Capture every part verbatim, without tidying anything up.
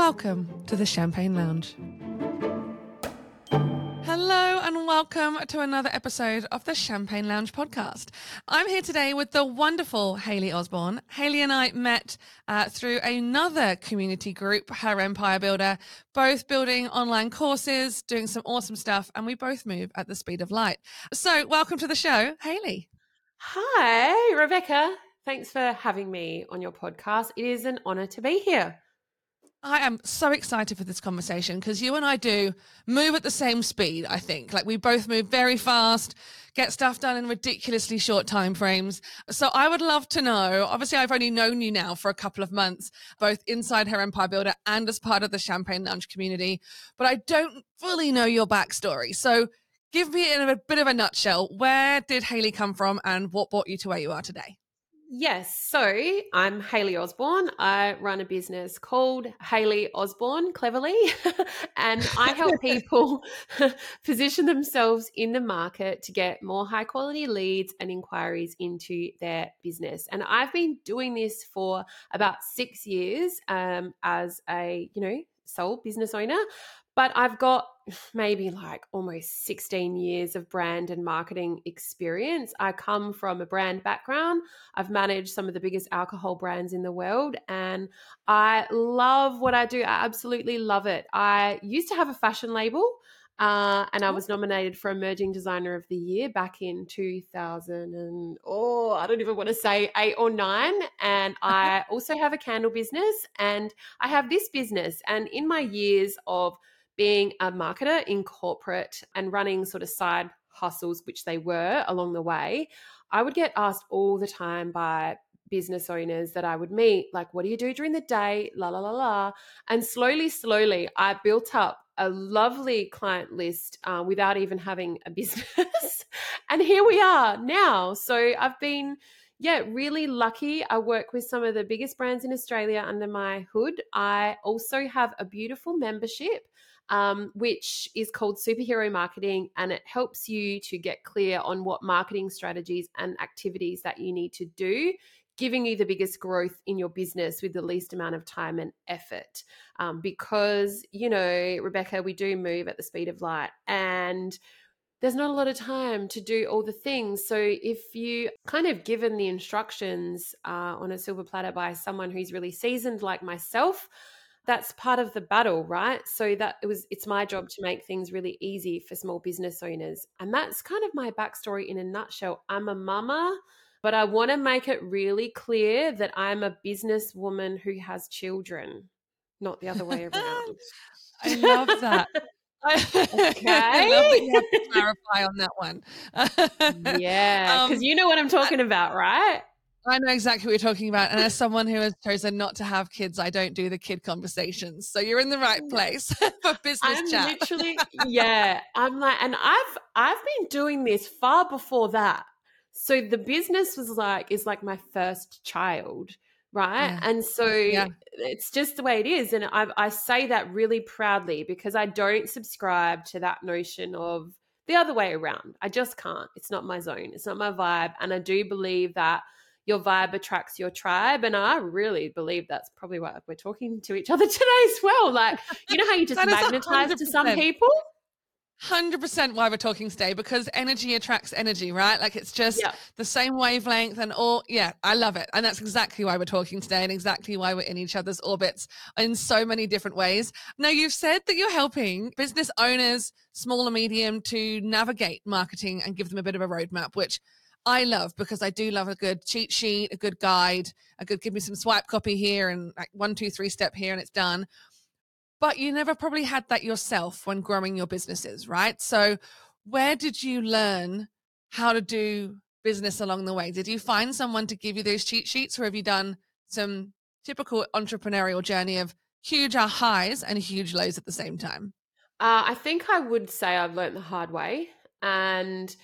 welcome to the Champagne Lounge. Hello and welcome to another episode of the Champagne Lounge podcast. I'm here today with the wonderful Hayley Osborne. Hayley and I met uh, through another community group, Her Empire Builder, both building online courses, doing some awesome stuff, and we both move at the speed of light. So welcome to the show, Hayley. Hi, Rebecca. Thanks for having me on your podcast. It is an honour to be here. I am so excited for this conversation because you and I do move at the same speed, I think. Like, we both move very fast, get stuff done in ridiculously short time frames. So I would love to know, obviously I've only known you now for a couple of months, both inside Her Empire Builder and as part of the Champagne Lounge community, but I don't fully know your backstory. So give me in a bit of a nutshell, where did Hayley come from and what brought you to where you are today? Yes, so I'm Hayley Osborne. I run a business called Hayley Osborne, cleverly, and I help people position themselves in the market to get more high-quality leads and inquiries into their business. And I've been doing this for about six years um, as a, you know, sole business owner, but I've got maybe like almost sixteen years of brand and marketing experience. I come from a brand background. I've managed some of the biggest alcohol brands in the world, and I love what I do. I absolutely love it. I used to have a fashion label, uh, and I was nominated for Emerging Designer of the Year back in two thousand and, oh, I don't even want to say eight or nine. And I also have a candle business, and I have this business. And in my years of being a marketer in corporate and running sort of side hustles, which they were along the way, I would get asked all the time by business owners that I would meet, like, what do you do during the day? La, la, la, la. And slowly, slowly, I built up a lovely client list uh, without even having a business. And here we are now. So I've been... yeah, really lucky. I work with some of the biggest brands in Australia under my hood. I also have a beautiful membership, um, which is called Superhero Marketing, and it helps you to get clear on what marketing strategies and activities that you need to do, giving you the biggest growth in your business with the least amount of time and effort. Um, because, you know, Rebecca, we do move at the speed of light, and there's not a lot of time to do all the things. So if you kind of given the instructions uh, on a silver platter by someone who's really seasoned like myself, that's part of the battle, right? So that it was, it's my job to make things really easy for small business owners. And that's kind of my backstory in a nutshell. I'm a mama, but I want to make it really clear that I'm a businesswoman who has children, not the other way around. I love that. Okay. I love that you have to clarify on that one. Yeah, because um, you know what I'm talking I, about, right? I know exactly what you're talking about. And as someone who has chosen not to have kids, I don't do the kid conversations. So you're in the right place for business I'm chat. Literally, yeah. I'm like, and I've I've been doing this far before that. So the business was like is like my first child. Right. Yeah. And so yeah. It's just the way it is. And I, I say that really proudly because I don't subscribe to that notion of the other way around. I just can't. It's not my zone. It's not my vibe. And I do believe that your vibe attracts your tribe. And I really believe that's probably why we're talking to each other today as well. Like, you know how you just magnetize to some people? one hundred percent why we're talking today, because energy attracts energy, right? Like, it's just yeah. the same wavelength and all. Yeah, I love it. And that's exactly why we're talking today and exactly why we're in each other's orbits in so many different ways. Now, you've said that you're helping business owners, small and medium, to navigate marketing and give them a bit of a roadmap, which I love, because I do love a good cheat sheet, a good guide, a good give me some swipe copy here and like one, two, three step here and it's done. But you never probably had that yourself when growing your businesses, right? So where did you learn how to do business along the way? Did you find someone to give you those cheat sheets, or have you done some typical entrepreneurial journey of huge highs and huge lows at the same time? Uh, I think I would say I've learned the hard way, and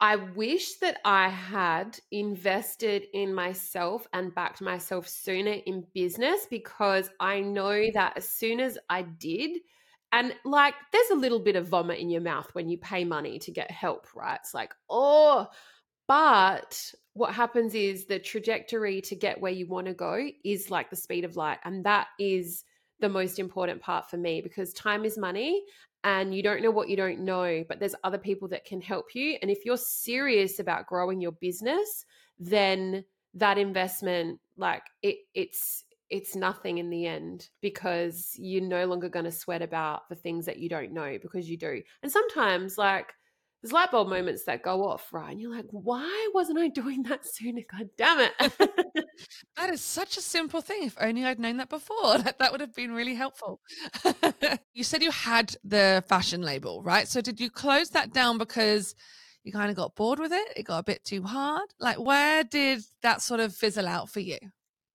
I wish that I had invested in myself and backed myself sooner in business, because I know that as soon as I did, and like, there's a little bit of vomit in your mouth when you pay money to get help, right? It's like, oh, but what happens is the trajectory to get where you want to go is like the speed of light. And that is the most important part for me, because time is money and you don't know what you don't know, but there's other people that can help you. And if you're serious about growing your business, then that investment, like it, it's, it's nothing in the end, because you're no longer going to sweat about the things that you don't know, because you do. And sometimes like there's light bulb moments that go off, right? And you're like, why wasn't I doing that sooner? God damn it. That is such a simple thing. If only I'd known that before, that, that would have been really helpful. You said you had the fashion label, right? So did you close that down because you kind of got bored with it? It got a bit too hard. Like, where did that sort of fizzle out for you?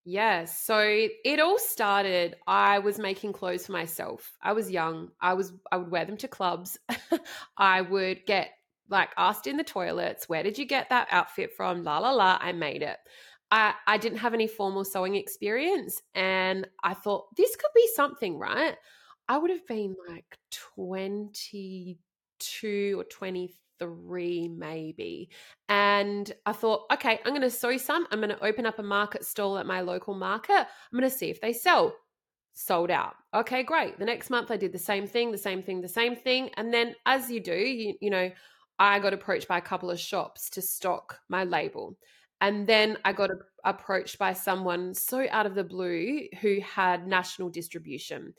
Yeah, so it all started, I was making clothes for myself. I was young. I was I would wear them to clubs. I would get like asked in the toilets, where did you get that outfit from? La la la, I made it. I, I didn't have any formal sewing experience, and I thought this could be something, right? I would have been like twenty-two or twenty-three maybe. And I thought, okay, I'm going to sew some. I'm going to open up a market stall at my local market. I'm going to see if they sell. Sold out. Okay, great. The next month I did the same thing, the same thing, the same thing. And then as you do, you, you know, I got approached by a couple of shops to stock my label. And then I got approached by someone so out of the blue who had national distribution.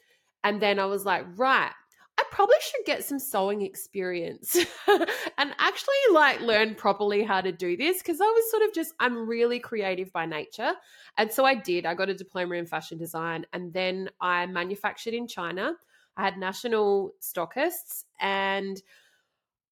And then I was like, right, I probably should get some sewing experience and actually like learn properly how to do this, because I was sort of just, I'm really creative by nature. And so I did. I got a diploma in fashion design, and then I manufactured in China. I had national stockists, and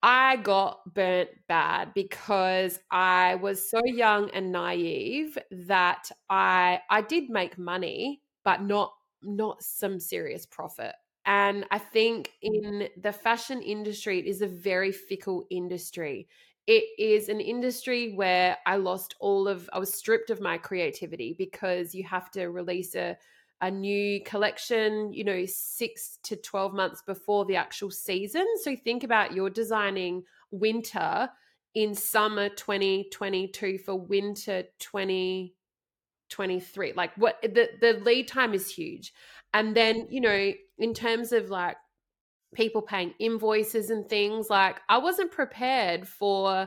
I got burnt bad because I was so young and naive that I I did make money, but not not some serious profit. And I think in the fashion industry, it is a very fickle industry. It is an industry where I lost all of, I was stripped of my creativity, because you have to release a, a new collection, you know, six to twelve months before the actual season. So think about, you're designing winter in summer twenty twenty-two for winter twenty twenty-three. Like what the, the lead time is huge. And then, you know, in terms of like people paying invoices and things, like I wasn't prepared for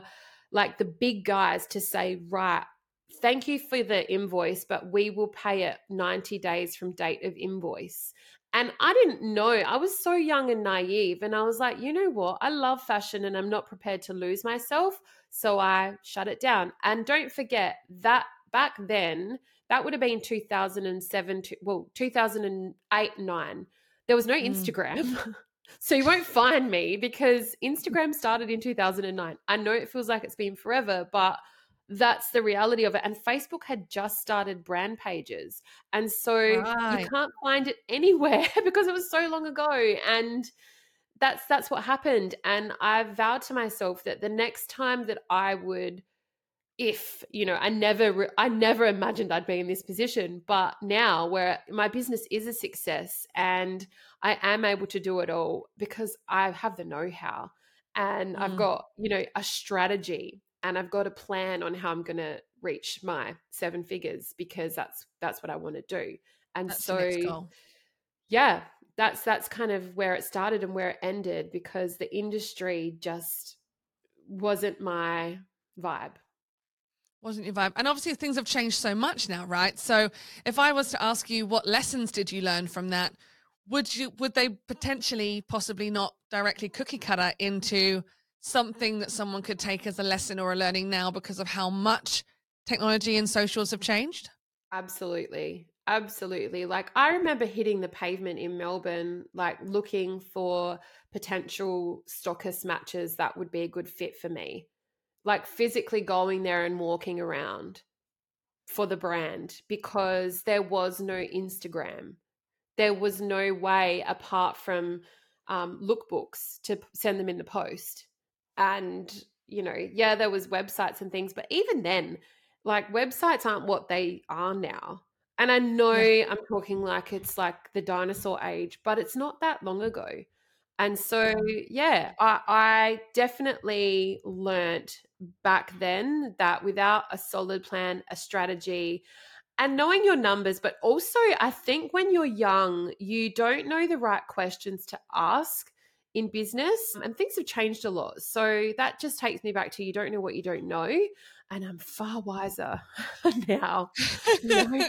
like the big guys to say, right, thank you for the invoice, but we will pay it ninety days from date of invoice. And I didn't know, I was so young and naive, and I was like, you know what, I love fashion and I'm not prepared to lose myself. So I shut it down. And don't forget that back then, that would have been two thousand seven, well, two thousand eight, nine. There was no Instagram. Mm. So you won't find me, because Instagram started in two thousand nine. I know it feels like it's been forever, but that's the reality of it. And Facebook had just started brand pages. And so right. You can't find it anywhere because it was so long ago. And that's that's what happened. And I vowed to myself that the next time that I would, if, you know, I never, I never imagined I'd be in this position, but now where my business is a success and I am able to do it all because I have the know-how and mm. I've got, you know, a strategy and I've got a plan on how I'm going to reach my seven figures, because that's, that's what I want to do. And that's so, yeah, that's, that's kind of where it started and where it ended, because the industry just wasn't my vibe. Wasn't your vibe. And obviously things have changed so much now, right? So if I was to ask you, what lessons did you learn from that? Would you, would they potentially possibly not directly cookie cutter into something that someone could take as a lesson or a learning now because of how much technology and socials have changed? Absolutely. Absolutely. Like I remember hitting the pavement in Melbourne, like looking for potential stockist matches that would be a good fit for me. Like physically going there and walking around for the brand, because there was no Instagram. There was no way apart from um, lookbooks to send them in the post. And, you know, yeah, there was websites and things, but even then, like websites aren't what they are now. And I know I'm talking like it's like the dinosaur age, but it's not that long ago. And so, yeah, I, I definitely learnt back then that without a solid plan, a strategy, And knowing your numbers, but also I think when you're young, you don't know the right questions to ask in business, and things have changed a lot. So that just takes me back to, you don't know what you don't know. And I'm far wiser now. You know?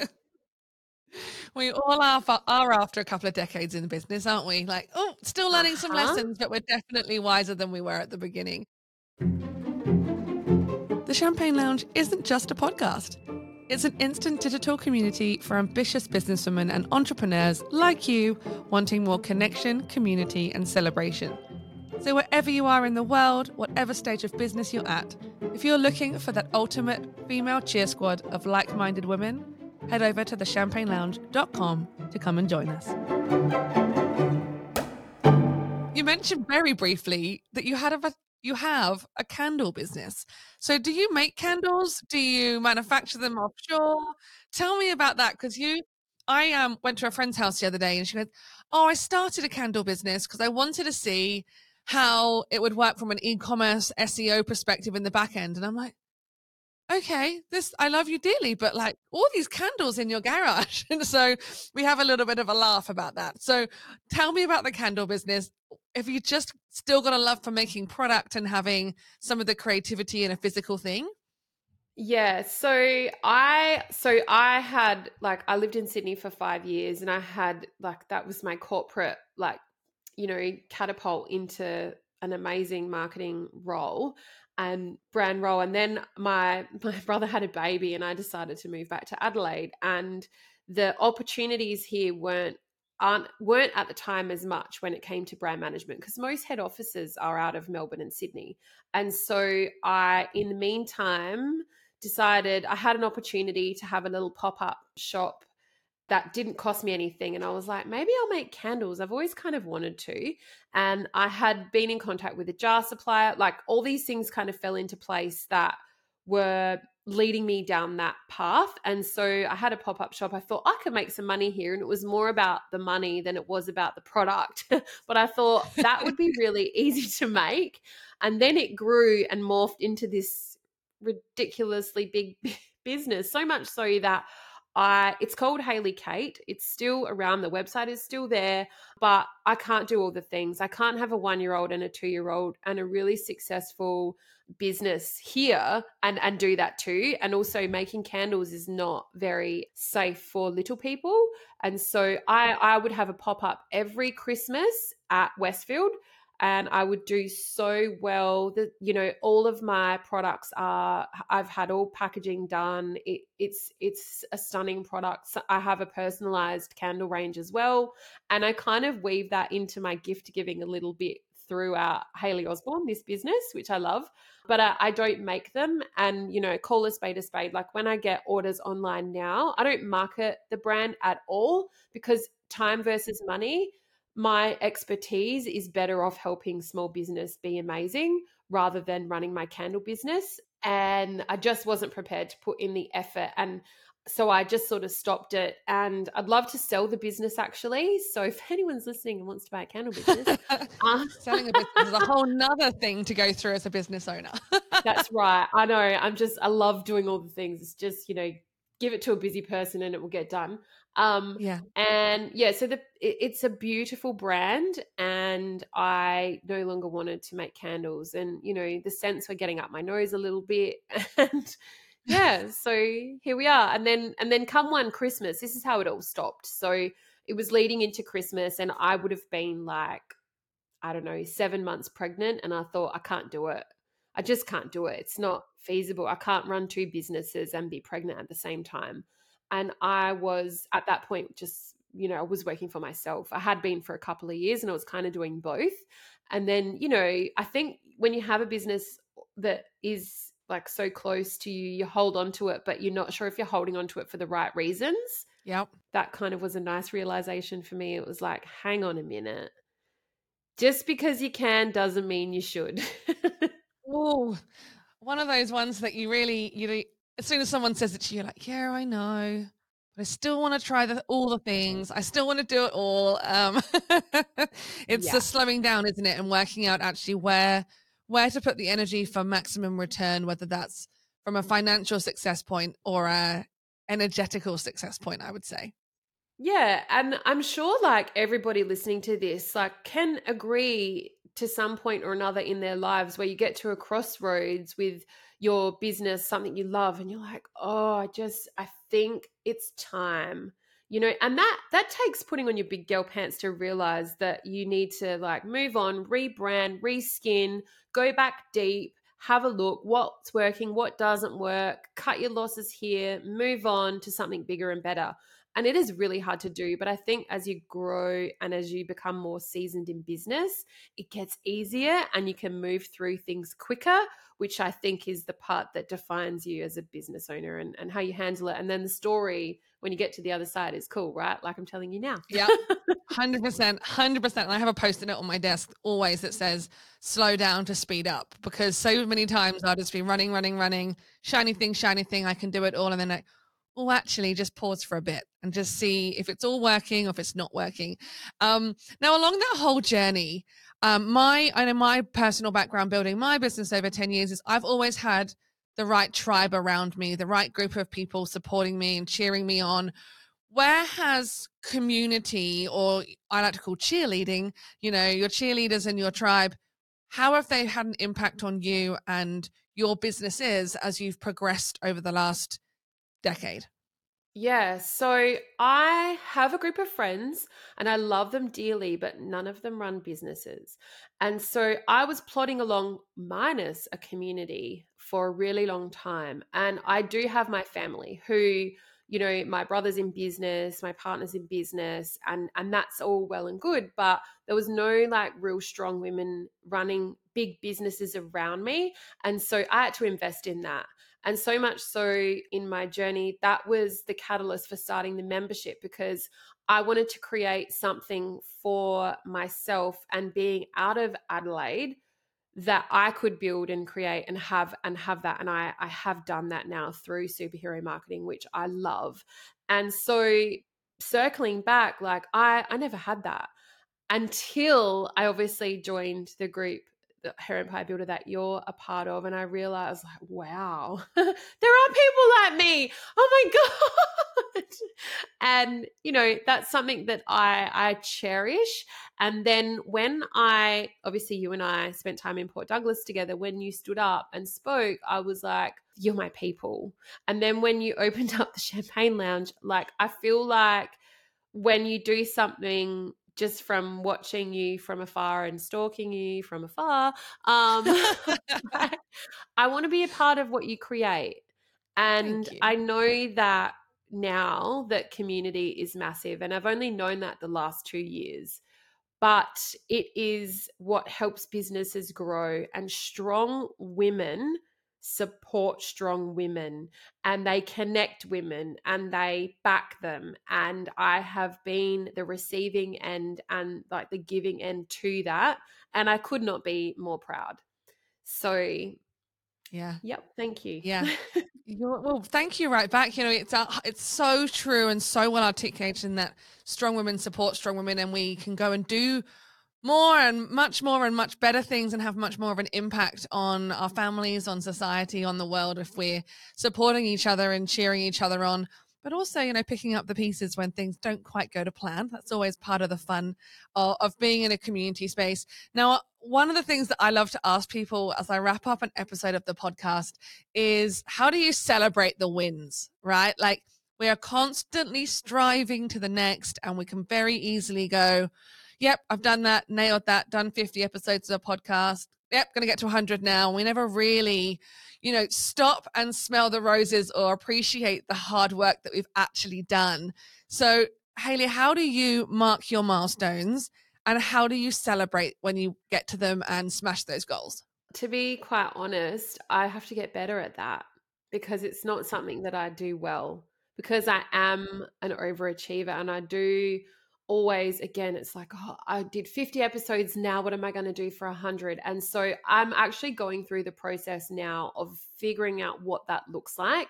We all are, for, are after a couple of decades in the business, aren't we? Like, oh, still learning uh-huh. some lessons, but we're definitely wiser than we were at the beginning. The Champagne Lounge isn't just a podcast. It's an instant digital community for ambitious businesswomen and entrepreneurs like you wanting more connection, community and celebration. So wherever you are in the world, whatever stage of business you're at, if you're looking for that ultimate female cheer squad of like-minded women, head over to the champagne lounge dot com to come and join us. You mentioned very briefly that you had a you have a candle business. So do you make candles? Do you manufacture them offshore? Tell me about that, because you I um went to a friend's house the other day and she went, oh, I started a candle business because I wanted to see how it would work from an e-commerce S E O perspective in the back end. And I'm like, okay, this, I love you dearly, but like all these candles in your garage. And so we have a little bit of a laugh about that. So tell me about the candle business. Have you just still got a love for making product and having some of the creativity in a physical thing? Yeah. So I, so I had like, I lived in Sydney for five years and I had like, that was my corporate, like, you know, catapult into an amazing marketing role and brand role. And then my, my brother had a baby and I decided to move back to Adelaide, and the opportunities here weren't, aren't, weren't at the time as much when it came to brand management, because most head offices are out of Melbourne and Sydney. And so I, in the meantime, decided I had an opportunity to have a little pop-up shop that didn't cost me anything. And I was like, maybe I'll make candles. I've always kind of wanted to. And I had been in contact with a jar supplier. Like all these things kind of fell into place that were leading me down that path. And so I had a pop-up shop. I thought I could make some money here. And it was more about the money than it was about the product. But I thought that would be really easy to make. And then it grew and morphed into this ridiculously big business, so much so that I, it's called Hayley Kate. It's still around. The website is still there, but I can't do all the things. I can't have a one-year-old and a two-year-old and a really successful business here and, and do that too. And also making candles is not very safe for little people. And so I, I would have a pop-up every Christmas at Westfield, and I would do so well that, you know, all of my products are, I've had all packaging done. It, it's, it's a stunning product. So I have a personalized candle range as well. And I kind of weave that into my gift giving a little bit throughout Hayley Osborne, this business, which I love, but I, I don't make them. And, you know, call a spade a spade. Like when I get orders online now, I don't market the brand at all, because time versus money, my expertise is better off helping small business be amazing rather than running my candle business. And I just wasn't prepared to put in the effort. And so I just sort of stopped it. And I'd love to sell the business, actually. So if anyone's listening and wants to buy a candle business. Uh, Selling a business is a whole nother thing to go through as a business owner. That's right. I know. I'm just, I love doing all the things. It's just, you know, give it to a busy person and it will get done. Um, yeah. And yeah, so the, it, it's a beautiful brand, and I no longer wanted to make candles, and, you know, the scents were getting up my nose a little bit, and yeah, so here we are. And then, and then come one Christmas, this is how it all stopped. So it was leading into Christmas, and I would have been like, I don't know, seven months pregnant. And I thought, I can't do it. I just can't do it. It's not feasible. I can't run two businesses and be pregnant at the same time. And I was at that point just, you know, I was working for myself. I had been for a couple of years, and I was kind of doing both. And then, you know, I think when you have a business that is like so close to you, you hold on to it, but you're not sure if you're holding on to it for the right reasons. Yep. That kind of was a nice realization for me. It was like, hang on a minute. Just because you can doesn't mean you should. Oh, one of those ones that you really, you know, as soon as someone says it to you, you're like, yeah, I know, but I still want to try the, all the things. I still want to do it all. Um, it's yeah. just slowing down, isn't it? And working out actually where, where to put the energy for maximum return, whether that's from a financial success point or a energetical success point, I would say. Yeah. And I'm sure like everybody listening to this, like can agree to some point or another in their lives where you get to a crossroads with your business, something you love, and you're like, oh, I just, I think it's time, you know, and that, that takes putting on your big girl pants to realize that you need to like move on, rebrand, reskin, go back deep, have a look, what's working, what doesn't work, cut your losses here, move on to something bigger and better. And it is really hard to do. But I think as you grow and as you become more seasoned in business, it gets easier and you can move through things quicker, which I think is the part that defines you as a business owner and, and how you handle it. And then the story when you get to the other side is cool, right? Like I'm telling you now. Yeah, one hundred percent, one hundred percent. And I have a post-it note on my desk always that says, slow down to speed up, because so many times I'll just be running, running, running, shiny thing, shiny thing, I can do it all. And then like, well, actually just pause for a bit and just see if it's all working or if it's not working. Um, now, along that whole journey, um, my I know my personal background building my business over ten years is I've always had the right tribe around me, the right group of people supporting me and cheering me on. Where has community, or I like to call cheerleading, you know, your cheerleaders and your tribe, how have they had an impact on you and your businesses as you've progressed over the last decade? Yeah, so I have a group of friends and I love them dearly, but none of them run businesses. And so I was plodding along minus a community for a really long time. And I do have my family who, you know, my brother's in business, my partner's in business, and, and that's all well and good. But there was no like real strong women running big businesses around me. And so I had to invest in that. And so much so in my journey, that was the catalyst for starting the membership, because I wanted to create something for myself and being out of Adelaide that I could build and create and have and have that. And I, I have done that now through Superhero Marketing, which I love. And so circling back, like I, I never had that until I obviously joined the group Her Empire Builder that you're a part of, and I realized, like, wow, there are people like me, oh my god. And you know, that's something that I I cherish. And then when I obviously you and I spent time in Port Douglas together, when you stood up and spoke, I was like, you're my people. And then when you opened up the Champagne Lounge, like I feel like when you do something just from watching you from afar and stalking you from afar, um, I, I want to be a part of what you create. And you. I know that now that community is massive, and I've only known that the last two years, but it is what helps businesses grow, and strong women support strong women and they connect women and they back them. And I have been the receiving end and like the giving end to that. And I could not be more proud. So yeah. Yep. Thank you. Yeah. You're, well, thank you right back. You know, it's, uh, it's so true and so well articulated in that strong women support strong women, and we can go and do more and much more and much better things and have much more of an impact on our families, on society, on the world, if we're supporting each other and cheering each other on, but also, you know, picking up the pieces when things don't quite go to plan. That's always part of the fun of, of being in a community space. Now, one of the things that I love to ask people as I wrap up an episode of the podcast is, how do you celebrate the wins, right? Like, we are constantly striving to the next, and we can very easily go, yep, I've done that, nailed that, done fifty episodes of the podcast. Yep, going to get to one hundred now. We never really, you know, stop and smell the roses or appreciate the hard work that we've actually done. So, Hayley, how do you mark your milestones, and how do you celebrate when you get to them and smash those goals? To be quite honest, I have to get better at that, because it's not something that I do well, because I am an overachiever, and I do always, again, it's like, oh, I did fifty episodes now, what am I going to do for one hundred? And so I'm actually going through the process now of figuring out what that looks like.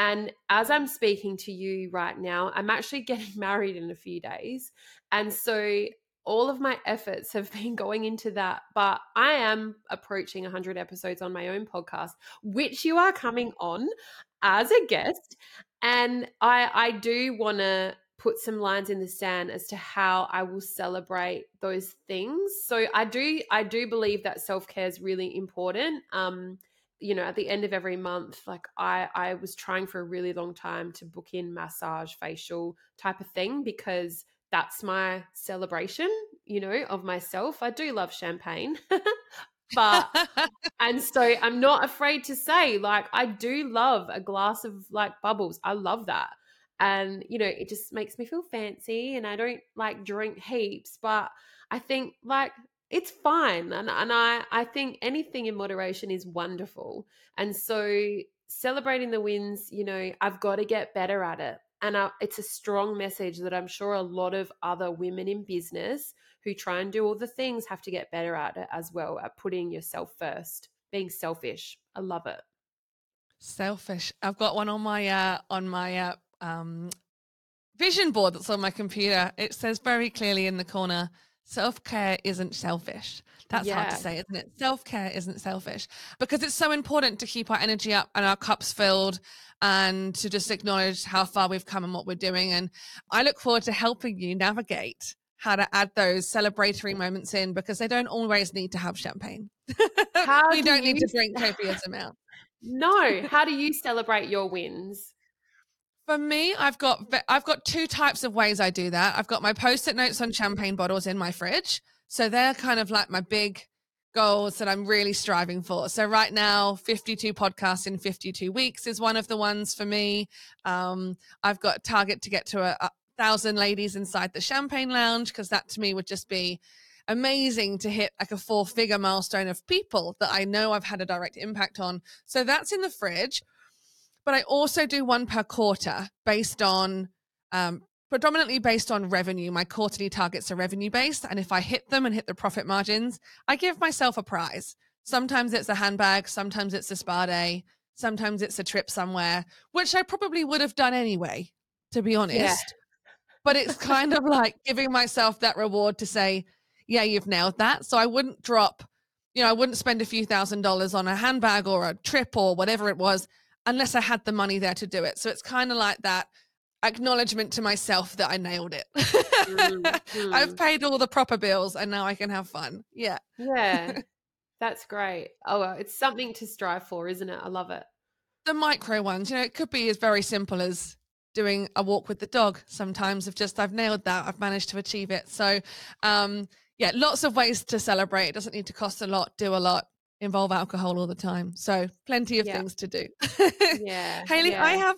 And as I'm speaking to you right now, I'm actually getting married in a few days. And so all of my efforts have been going into that, but I am approaching one hundred episodes on my own podcast, which you are coming on as a guest. And I, I do want to put some lines in the sand as to how I will celebrate those things. So I do, I do believe that self-care is really important. Um, you know, at the end of every month, like I, I was trying for a really long time to book in massage, facial type of thing, because that's my celebration, you know, of myself. I do love champagne, but, and so I'm not afraid to say, like, I do love a glass of like bubbles. I love that. And, you know, it just makes me feel fancy, and I don't like drink heaps, but I think like it's fine. And, and I, I think anything in moderation is wonderful. And so celebrating the wins, you know, I've got to get better at it. And I, it's a strong message that I'm sure a lot of other women in business who try and do all the things have to get better at it as well, at putting yourself first, being selfish. I love it. Selfish. I've got one on my, uh, on my, uh, um vision board that's on my computer. It says very clearly in the corner, self-care isn't selfish. That's yeah. hard to say, isn't it? Self-care isn't selfish, because it's so important to keep our energy up and our cups filled, and to just acknowledge how far we've come and what we're doing. And I look forward to helping you navigate how to add those celebratory moments in, because they don't always need to have champagne. How we do don't you need to drink copious amounts. No. How do you celebrate your wins? For me, I've got I've got two types of ways I do that. I've got my post-it notes on champagne bottles in my fridge. So they're kind of like my big goals that I'm really striving for. So right now, fifty-two podcasts in fifty-two weeks is one of the ones for me. Um, I've got a target to get to a, a thousand ladies inside the Champagne Lounge, because that to me would just be amazing to hit like a four-figure milestone of people that I know I've had a direct impact on. So that's in the fridge. But I also do one per quarter based on, um, predominantly based on revenue. My quarterly targets are revenue based. And if I hit them and hit the profit margins, I give myself a prize. Sometimes it's a handbag. Sometimes it's a spa day. Sometimes it's a trip somewhere, which I probably would have done anyway, to be honest. Yeah. But it's kind of like giving myself that reward to say, yeah, you've nailed that. So I wouldn't drop, you know, I wouldn't spend a few thousand dollars on a handbag or a trip or whatever it was, unless I had the money there to do it. So it's kind of like that acknowledgement to myself that I nailed it. mm, mm. I've paid all the proper bills and now I can have fun. Yeah. Yeah. That's great. Oh, it's something to strive for, isn't it? I love it. The micro ones, you know, it could be as very simple as doing a walk with the dog sometimes, of just, I've nailed that. I've managed to achieve it. So um, yeah, lots of ways to celebrate. It doesn't need to cost a lot, do a lot, involve alcohol all the time. So plenty of yeah. things to do. yeah. Hayley, yeah. I have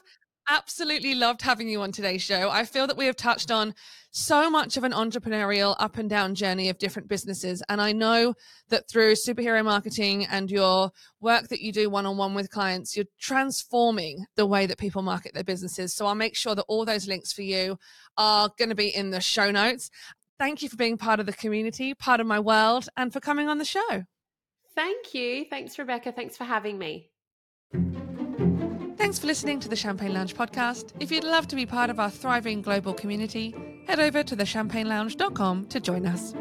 absolutely loved having you on today's show. I feel that we have touched on so much of an entrepreneurial up and down journey of different businesses. And I know that through Superhero Marketing and your work that you do one-on-one with clients, you're transforming the way that people market their businesses. So I'll make sure that all those links for you are going to be in the show notes. Thank you for being part of the community, part of my world, and for coming on the show. Thank you. Thanks, Rebecca. Thanks for having me. Thanks for listening to the Champagne Lounge podcast. If you'd love to be part of our thriving global community, head over to the champagne lounge dot com to join us.